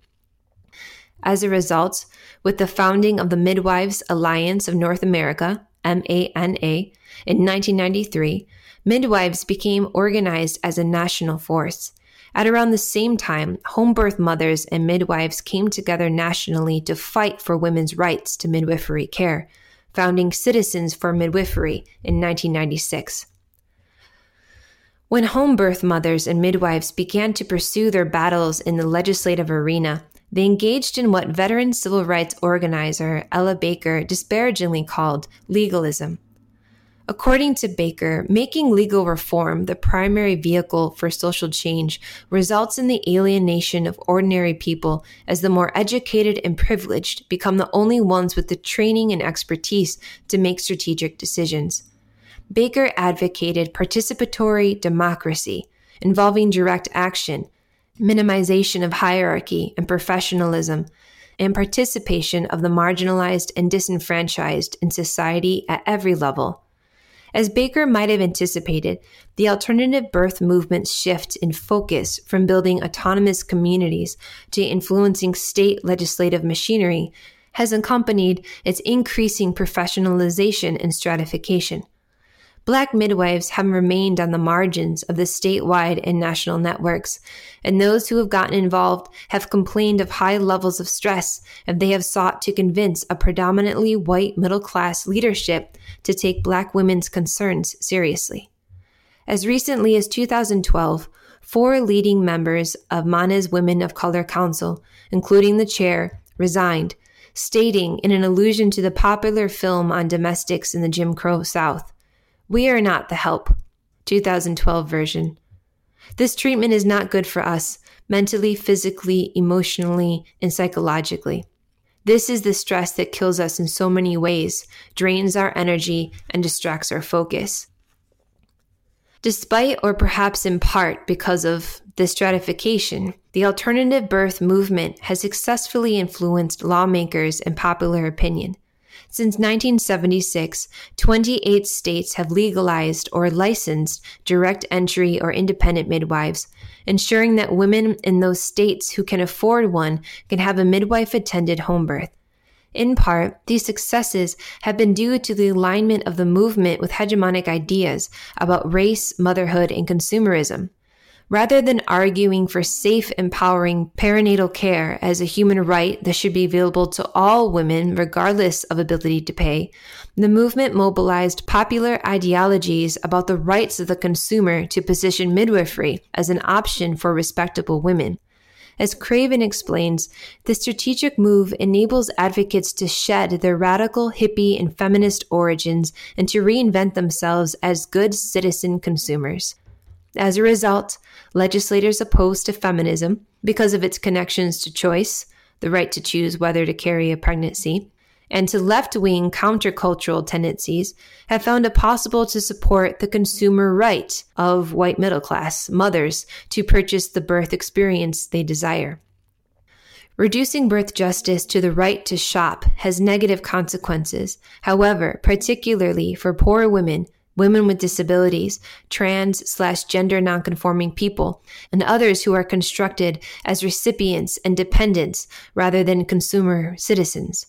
As a result, with the founding of the Midwives Alliance of North America, MANA, in 1993, midwives became organized as a national force. At around the same time, home birth mothers and midwives came together nationally to fight for women's rights to midwifery care, founding Citizens for Midwifery in 1996. When home birth mothers and midwives began to pursue their battles in the legislative arena, they engaged in what veteran civil rights organizer Ella Baker disparagingly called legalism. According to Baker, making legal reform the primary vehicle for social change results in the alienation of ordinary people as the more educated and privileged become the only ones with the training and expertise to make strategic decisions. Baker advocated participatory democracy involving direct action, minimization of hierarchy and professionalism, and participation of the marginalized and disenfranchised in society at every level. As Baker might have anticipated, the alternative birth movement's shift in focus from building autonomous communities to influencing state legislative machinery has accompanied its increasing professionalization and stratification. Black midwives have remained on the margins of the statewide and national networks, and those who have gotten involved have complained of high levels of stress if they have sought to convince a predominantly white middle-class leadership to take Black women's concerns seriously. As recently as 2012, 4 leading members of MANA's Women of Color Council, including the chair, resigned, stating in an allusion to the popular film on domestics in the Jim Crow South, "We are not the help," 2012 version. "This treatment is not good for us, mentally, physically, emotionally, and psychologically. This is the stress that kills us in so many ways, drains our energy, and distracts our focus." Despite, or perhaps in part because of, this stratification, the alternative birth movement has successfully influenced lawmakers and popular opinion. Since 1976, 28 states have legalized or licensed direct entry or independent midwives, ensuring that women in those states who can afford one can have a midwife-attended home birth. In part, these successes have been due to the alignment of the movement with hegemonic ideas about race, motherhood, and consumerism. Rather than arguing for safe, empowering perinatal care as a human right that should be available to all women regardless of ability to pay, the movement mobilized popular ideologies about the rights of the consumer to position midwifery as an option for respectable women. As Craven explains, this strategic move enables advocates to shed their radical, hippie, and feminist origins and to reinvent themselves as good citizen consumers. As a result, legislators opposed to feminism because of its connections to choice, the right to choose whether to carry a pregnancy, and to left-wing countercultural tendencies have found it possible to support the consumer right of white middle-class mothers to purchase the birth experience they desire. Reducing birth justice to the right to shop has negative consequences, however, particularly for poor women, women with disabilities, trans/gender nonconforming people, and others who are constructed as recipients and dependents rather than consumer citizens.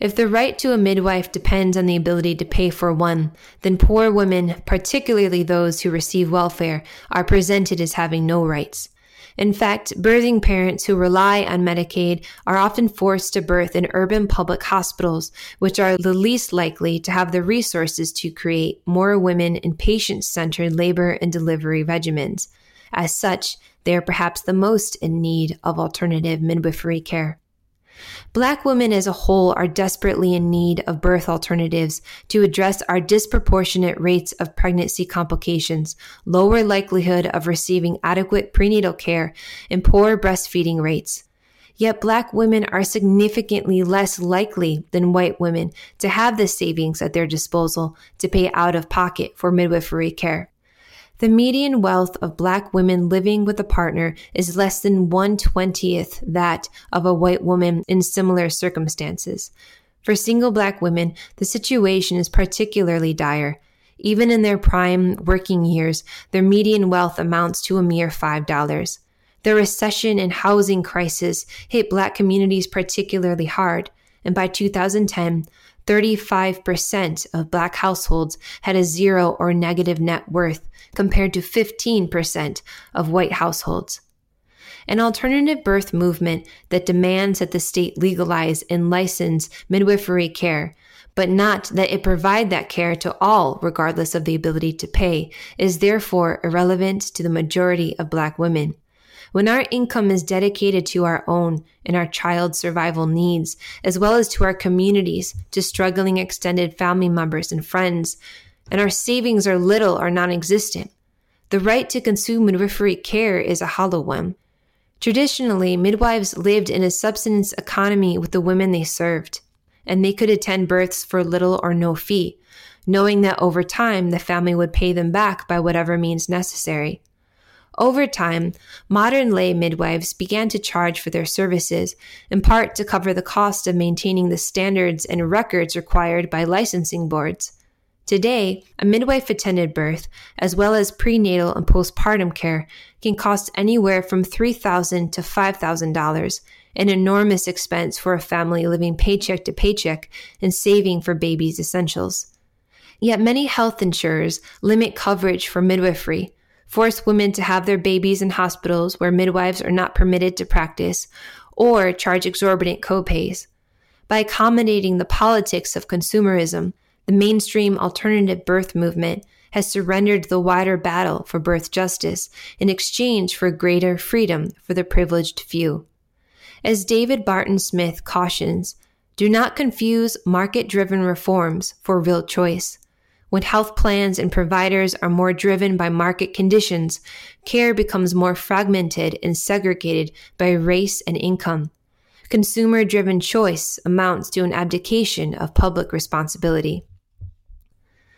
If the right to a midwife depends on the ability to pay for one, then poor women, particularly those who receive welfare, are presented as having no rights. In fact, birthing parents who rely on Medicaid are often forced to birth in urban public hospitals, which are the least likely to have the resources to create more women in patient-centered labor and delivery regimens. As such, they are perhaps the most in need of alternative midwifery care. Black women as a whole are desperately in need of birth alternatives to address our disproportionate rates of pregnancy complications, lower likelihood of receiving adequate prenatal care, and poor breastfeeding rates. Yet Black women are significantly less likely than white women to have the savings at their disposal to pay out of pocket for midwifery care. The median wealth of Black women living with a partner is less than 1/20 that of a white woman in similar circumstances. For single Black women, the situation is particularly dire. Even in their prime working years, their median wealth amounts to a mere $5. The recession and housing crisis hit Black communities particularly hard, and by 2010, 35% of Black households had a zero or negative net worth, compared to 15% of white households. An alternative birth movement that demands that the state legalize and license midwifery care, but not that it provide that care to all regardless of the ability to pay, is therefore irrelevant to the majority of Black women. When our income is dedicated to our own and our child's survival needs, as well as to our communities, to struggling extended family members and friends, and our savings are little or non-existent, the right to consume midwifery care is a hollow one. Traditionally, midwives lived in a subsistence economy with the women they served, and they could attend births for little or no fee, knowing that over time the family would pay them back by whatever means necessary. Over time, modern lay midwives began to charge for their services, in part to cover the cost of maintaining the standards and records required by licensing boards. Today, a midwife-attended birth, as well as prenatal and postpartum care, can cost anywhere from $3,000 to $5,000, an enormous expense for a family living paycheck to paycheck and saving for baby's essentials. Yet many health insurers limit coverage for midwifery, force women to have their babies in hospitals where midwives are not permitted to practice, or charge exorbitant copays. By accommodating the politics of consumerism, the mainstream alternative birth movement has surrendered the wider battle for birth justice in exchange for greater freedom for the privileged few. As David Barton Smith cautions, do not confuse market-driven reforms for real choice. When health plans and providers are more driven by market conditions, care becomes more fragmented and segregated by race and income. Consumer-driven choice amounts to an abdication of public responsibility.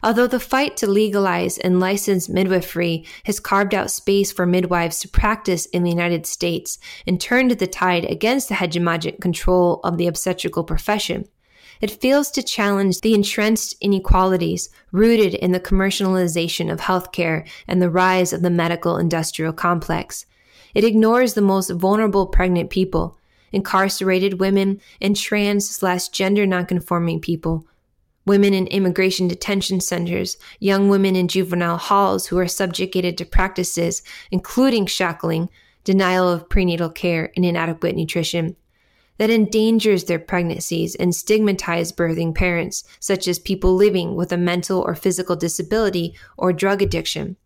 Although the fight to legalize and license midwifery has carved out space for midwives to practice in the United States and turned the tide against the hegemonic control of the obstetrical profession, it fails to challenge the entrenched inequalities rooted in the commercialization of healthcare and the rise of the medical industrial complex. It ignores the most vulnerable pregnant people, incarcerated women, and trans/gender nonconforming people, women in immigration detention centers, young women in juvenile halls who are subjugated to practices including shackling, denial of prenatal care, and inadequate nutrition, that endangers their pregnancies and stigmatizes birthing parents, such as people living with a mental or physical disability or drug addiction,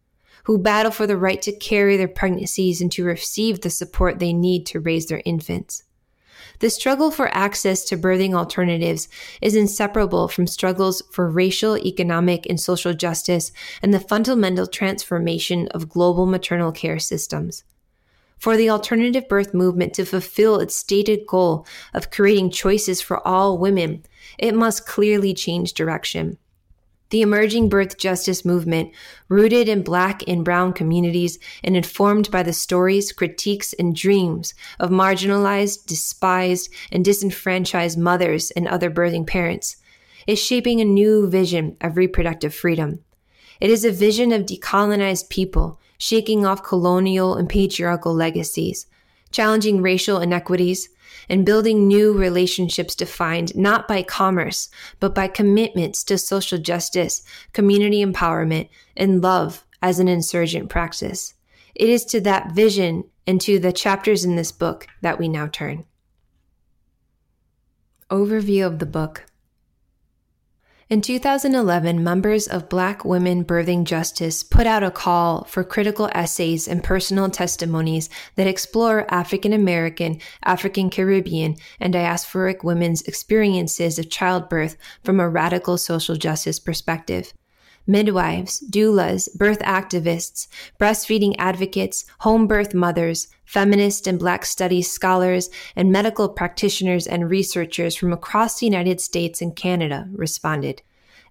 who battle for the right to carry their pregnancies and to receive the support they need to raise their infants. The struggle for access to birthing alternatives is inseparable from struggles for racial, economic, and social justice and the fundamental transformation of global maternal care systems. For the alternative birth movement to fulfill its stated goal of creating choices for all women, it must clearly change direction. The emerging birth justice movement, rooted in Black and Brown communities and informed by the stories, critiques, and dreams of marginalized, despised, and disenfranchised mothers and other birthing parents, is shaping a new vision of reproductive freedom. It is a vision of decolonized people, shaking off colonial and patriarchal legacies, challenging racial inequities, and building new relationships defined not by commerce, but by commitments to social justice, community empowerment, and love as an insurgent praxis. It is to that vision and to the chapters in this book that we now turn. Overview of the book. In 2011, members of Black Women Birthing Justice put out a call for critical essays and personal testimonies that explore African American, African Caribbean, and diasporic women's experiences of childbirth from a radical social justice perspective. Midwives, doulas, birth activists, breastfeeding advocates, home birth mothers, feminist and Black studies scholars, and medical practitioners and researchers from across the United States and Canada responded.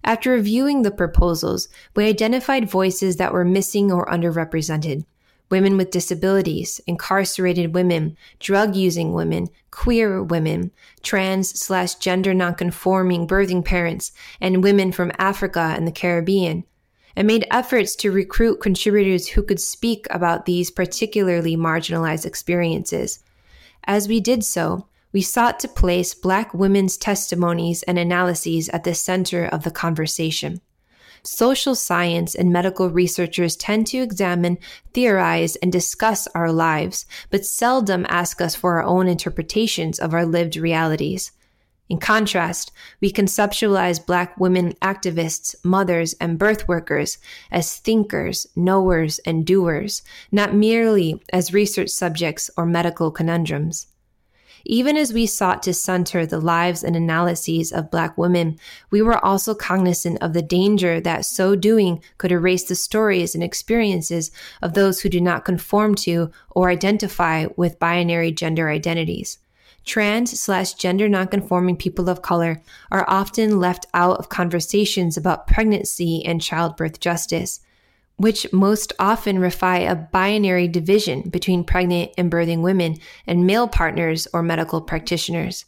After reviewing the proposals, we identified voices that were missing or underrepresented. Women with disabilities, incarcerated women, drug-using women, queer women, trans/gender nonconforming birthing parents, and women from Africa and the Caribbean, and made efforts to recruit contributors who could speak about these particularly marginalized experiences. As we did so, we sought to place Black women's testimonies and analyses at the center of the conversation. Social science and medical researchers tend to examine, theorize, and discuss our lives, but seldom ask us for our own interpretations of our lived realities. In contrast, we conceptualize Black women activists, mothers, and birth workers as thinkers, knowers, and doers, not merely as research subjects or medical conundrums. Even as we sought to center the lives and analyses of Black women, we were also cognizant of the danger that so doing could erase the stories and experiences of those who do not conform to or identify with binary gender identities. Trans/gender nonconforming people of color are often left out of conversations about pregnancy and childbirth justice. which most often defy a binary division between pregnant and birthing women and male partners or medical practitioners.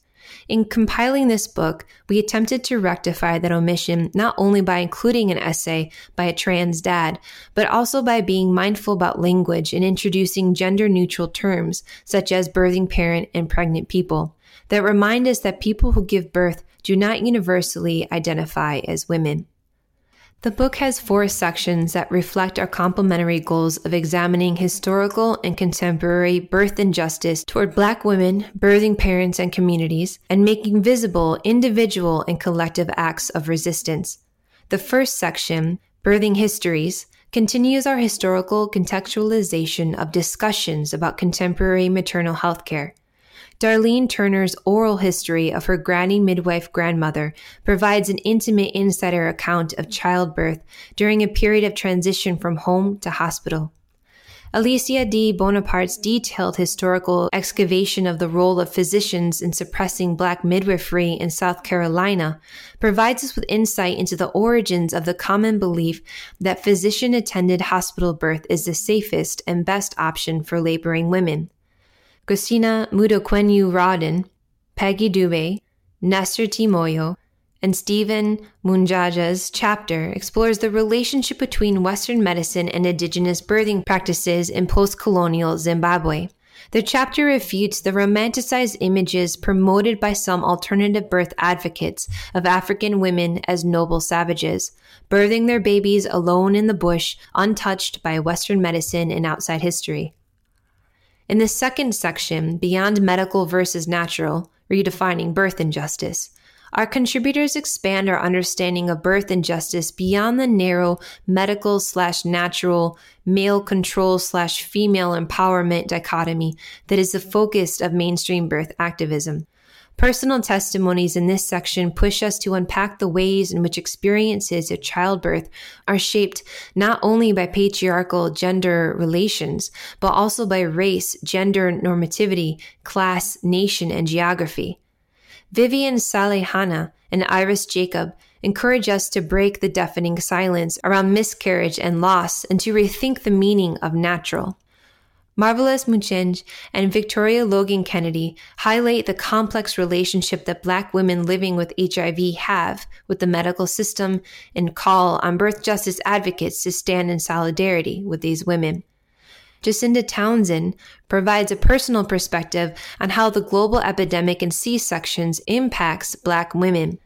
In compiling this book, we attempted to rectify that omission not only by including an essay by a trans dad, but also by being mindful about language and introducing gender-neutral terms, such as birthing parent and pregnant people, that remind us that people who give birth do not universally identify as women. The book has 4 sections that reflect our complementary goals of examining historical and contemporary birth injustice toward Black women, birthing parents, and communities, and making visible individual and collective acts of resistance. The first section, Birthing Histories, continues our historical contextualization of discussions about contemporary maternal health care. Darlene Turner's oral history of her granny midwife grandmother provides an intimate insider account of childbirth during a period of transition from home to hospital. Alicia D. Bonaparte's detailed historical excavation of the role of physicians in suppressing Black midwifery in South Carolina provides us with insight into the origins of the common belief that physician-attended hospital birth is the safest and best option for laboring women. Kusina Mudokwenyu-Rodden, Peggy Dube, Nestor Timoyo, and Stephen Munjaja's chapter explores the relationship between Western medicine and indigenous birthing practices in post-colonial Zimbabwe. The chapter refutes the romanticized images promoted by some alternative birth advocates of African women as noble savages, birthing their babies alone in the bush, untouched by Western medicine and outside history. In the second section, Beyond Medical versus Natural, Redefining Birth Injustice, our contributors expand our understanding of birth injustice beyond the narrow medical/natural, male control/female empowerment dichotomy that is the focus of mainstream birth activism. Personal testimonies in this section push us to unpack the ways in which experiences of childbirth are shaped not only by patriarchal gender relations, but also by race, gender normativity, class, nation, and geography. Vivian Salehana and Iris Jacob encourage us to break the deafening silence around miscarriage and loss and to rethink the meaning of natural. Marvelous Muchenj and Victoria Logan Kennedy highlight the complex relationship that Black women living with HIV have with the medical system and call on birth justice advocates to stand in solidarity with these women. Jacinda Townsend provides a personal perspective on how the global epidemic in C-sections impacts Black women.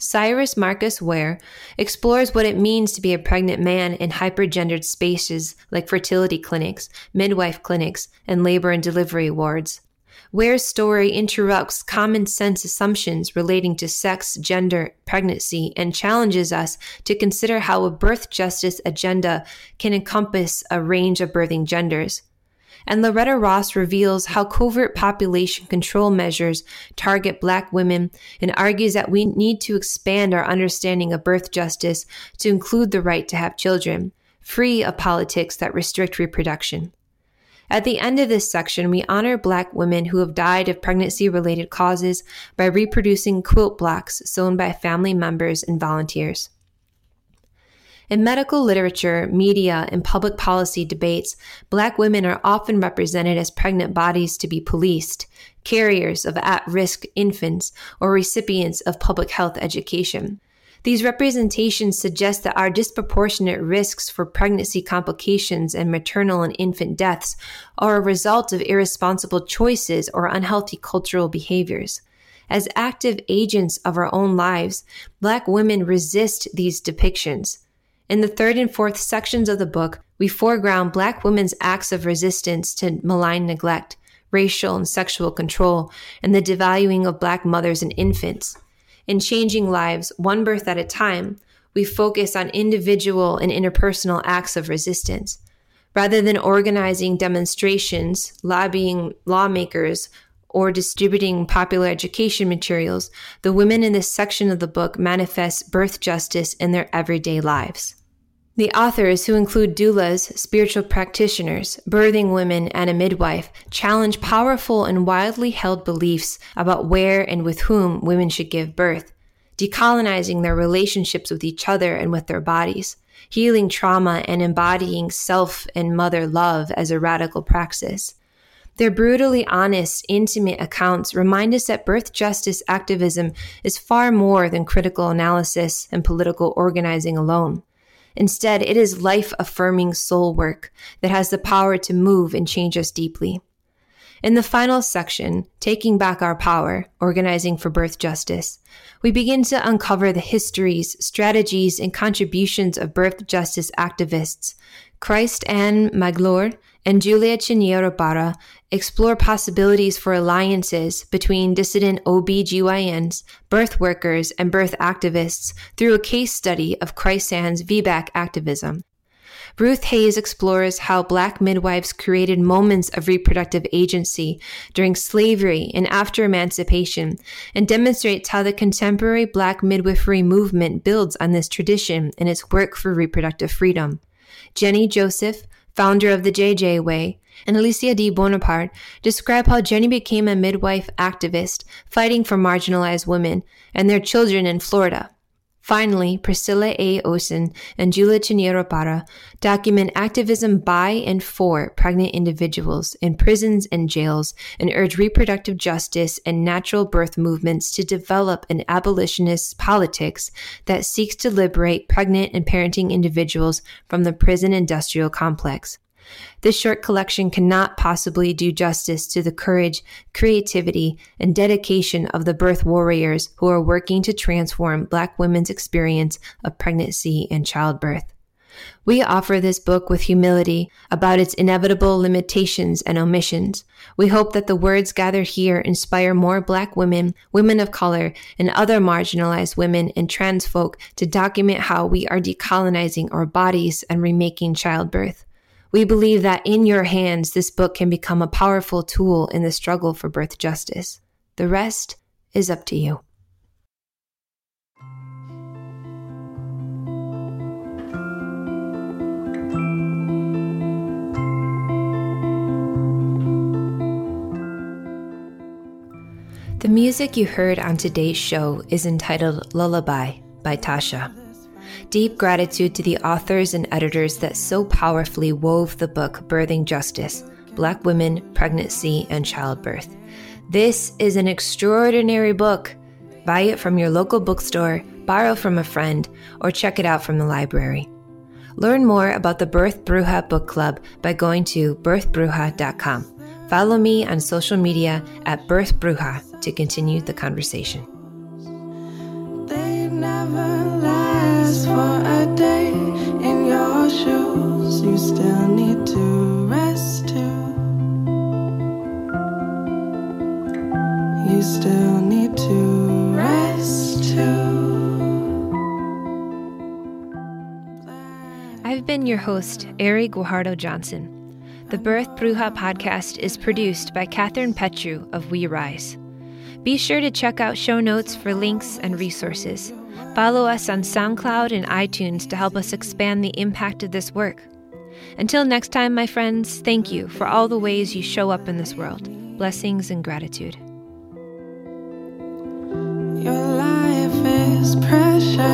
Cyrus Marcus Ware explores what it means to be a pregnant man in hypergendered spaces like fertility clinics, midwife clinics, and labor and delivery wards. Ware's story interrupts common sense assumptions relating to sex, gender, pregnancy, and challenges us to consider how a birth justice agenda can encompass a range of birthing genders. And Loretta Ross reveals how covert population control measures target Black women and argues that we need to expand our understanding of birth justice to include the right to have children, free of politics that restrict reproduction. At the end of this section, we honor Black women who have died of pregnancy-related causes by reproducing quilt blocks sewn by family members and volunteers. In medical literature, media, and public policy debates, Black women are often represented as pregnant bodies to be policed, carriers of at-risk infants, or recipients of public health education. These representations suggest that our disproportionate risks for pregnancy complications and maternal and infant deaths are a result of irresponsible choices or unhealthy cultural behaviors. As active agents of our own lives, Black women resist these depictions. In the third and fourth sections of the book, we foreground Black women's acts of resistance to malign neglect, racial and sexual control, and the devaluing of Black mothers and infants. In Changing Lives, One Birth at a Time, we focus on individual and interpersonal acts of resistance. Rather than organizing demonstrations, lobbying lawmakers, or distributing popular education materials, the women in this section of the book manifest birth justice in their everyday lives. The authors, who include doulas, spiritual practitioners, birthing women, and a midwife, challenge powerful and widely held beliefs about where and with whom women should give birth. decolonizing their relationships with each other and with their bodies, healing trauma, and embodying self and mother love as a radical praxis. Their brutally honest, intimate accounts remind us that birth justice activism is far more than critical analysis and political organizing alone. Instead, it is life-affirming soul work that has the power to move and change us deeply. In the final section, Taking Back Our Power, Organizing for Birth Justice, we begin to uncover the histories, strategies, and contributions of birth justice activists. Christ Anne Maglor and Julia Chinyere Oparah explore possibilities for alliances between dissident OBGYNs, birth workers, and birth activists through a case study of Christ Anne's VBAC activism. Ruth Hayes explores how Black midwives created moments of reproductive agency during slavery and after emancipation, and demonstrates how the contemporary Black midwifery movement builds on this tradition in its work for reproductive freedom. Jenny Joseph, founder of the JJ Way, and Alicia D. Bonaparte describe how Jenny became a midwife activist fighting for marginalized women and their children in Florida. Finally, Priscilla A. Osen and Julia Chinyere Oparah document activism by and for pregnant individuals in prisons and jails and urge reproductive justice and natural birth movements to develop an abolitionist politics that seeks to liberate pregnant and parenting individuals from the prison industrial complex. This short collection cannot possibly do justice to the courage, creativity, and dedication of the birth warriors who are working to transform Black women's experience of pregnancy and childbirth. We offer this book with humility about its inevitable limitations and omissions. We hope that the words gathered here inspire more Black women, women of color, and other marginalized women and trans folk to document how we are decolonizing our bodies and remaking childbirth. We believe that in your hands, this book can become a powerful tool in the struggle for birth justice. The rest is up to you. The music you heard on today's show is entitled Lullaby by Tasha. Deep gratitude to the authors and editors that so powerfully wove the book Birthing Justice, Black Women, Pregnancy, and Childbirth. This is an extraordinary book. Buy it from your local bookstore, borrow from a friend, or check it out from the library. Learn more about the Birth Bruja Book Club by going to birthbruja.com. Follow me on social media at Birth Bruja to continue the conversation. They never last for a day. In your shoes, you still need to rest too. You still need to rest too. I've been your host, Ari Guajardo Johnson. The Birth Bruja podcast is produced by Catherine Petru of We Rise. Be sure to check out show notes for links and resources. Follow us on SoundCloud and iTunes to help us expand the impact of this work. Until next time, my friends, thank you for all the ways you show up in this world. Blessings and gratitude. Your life is precious.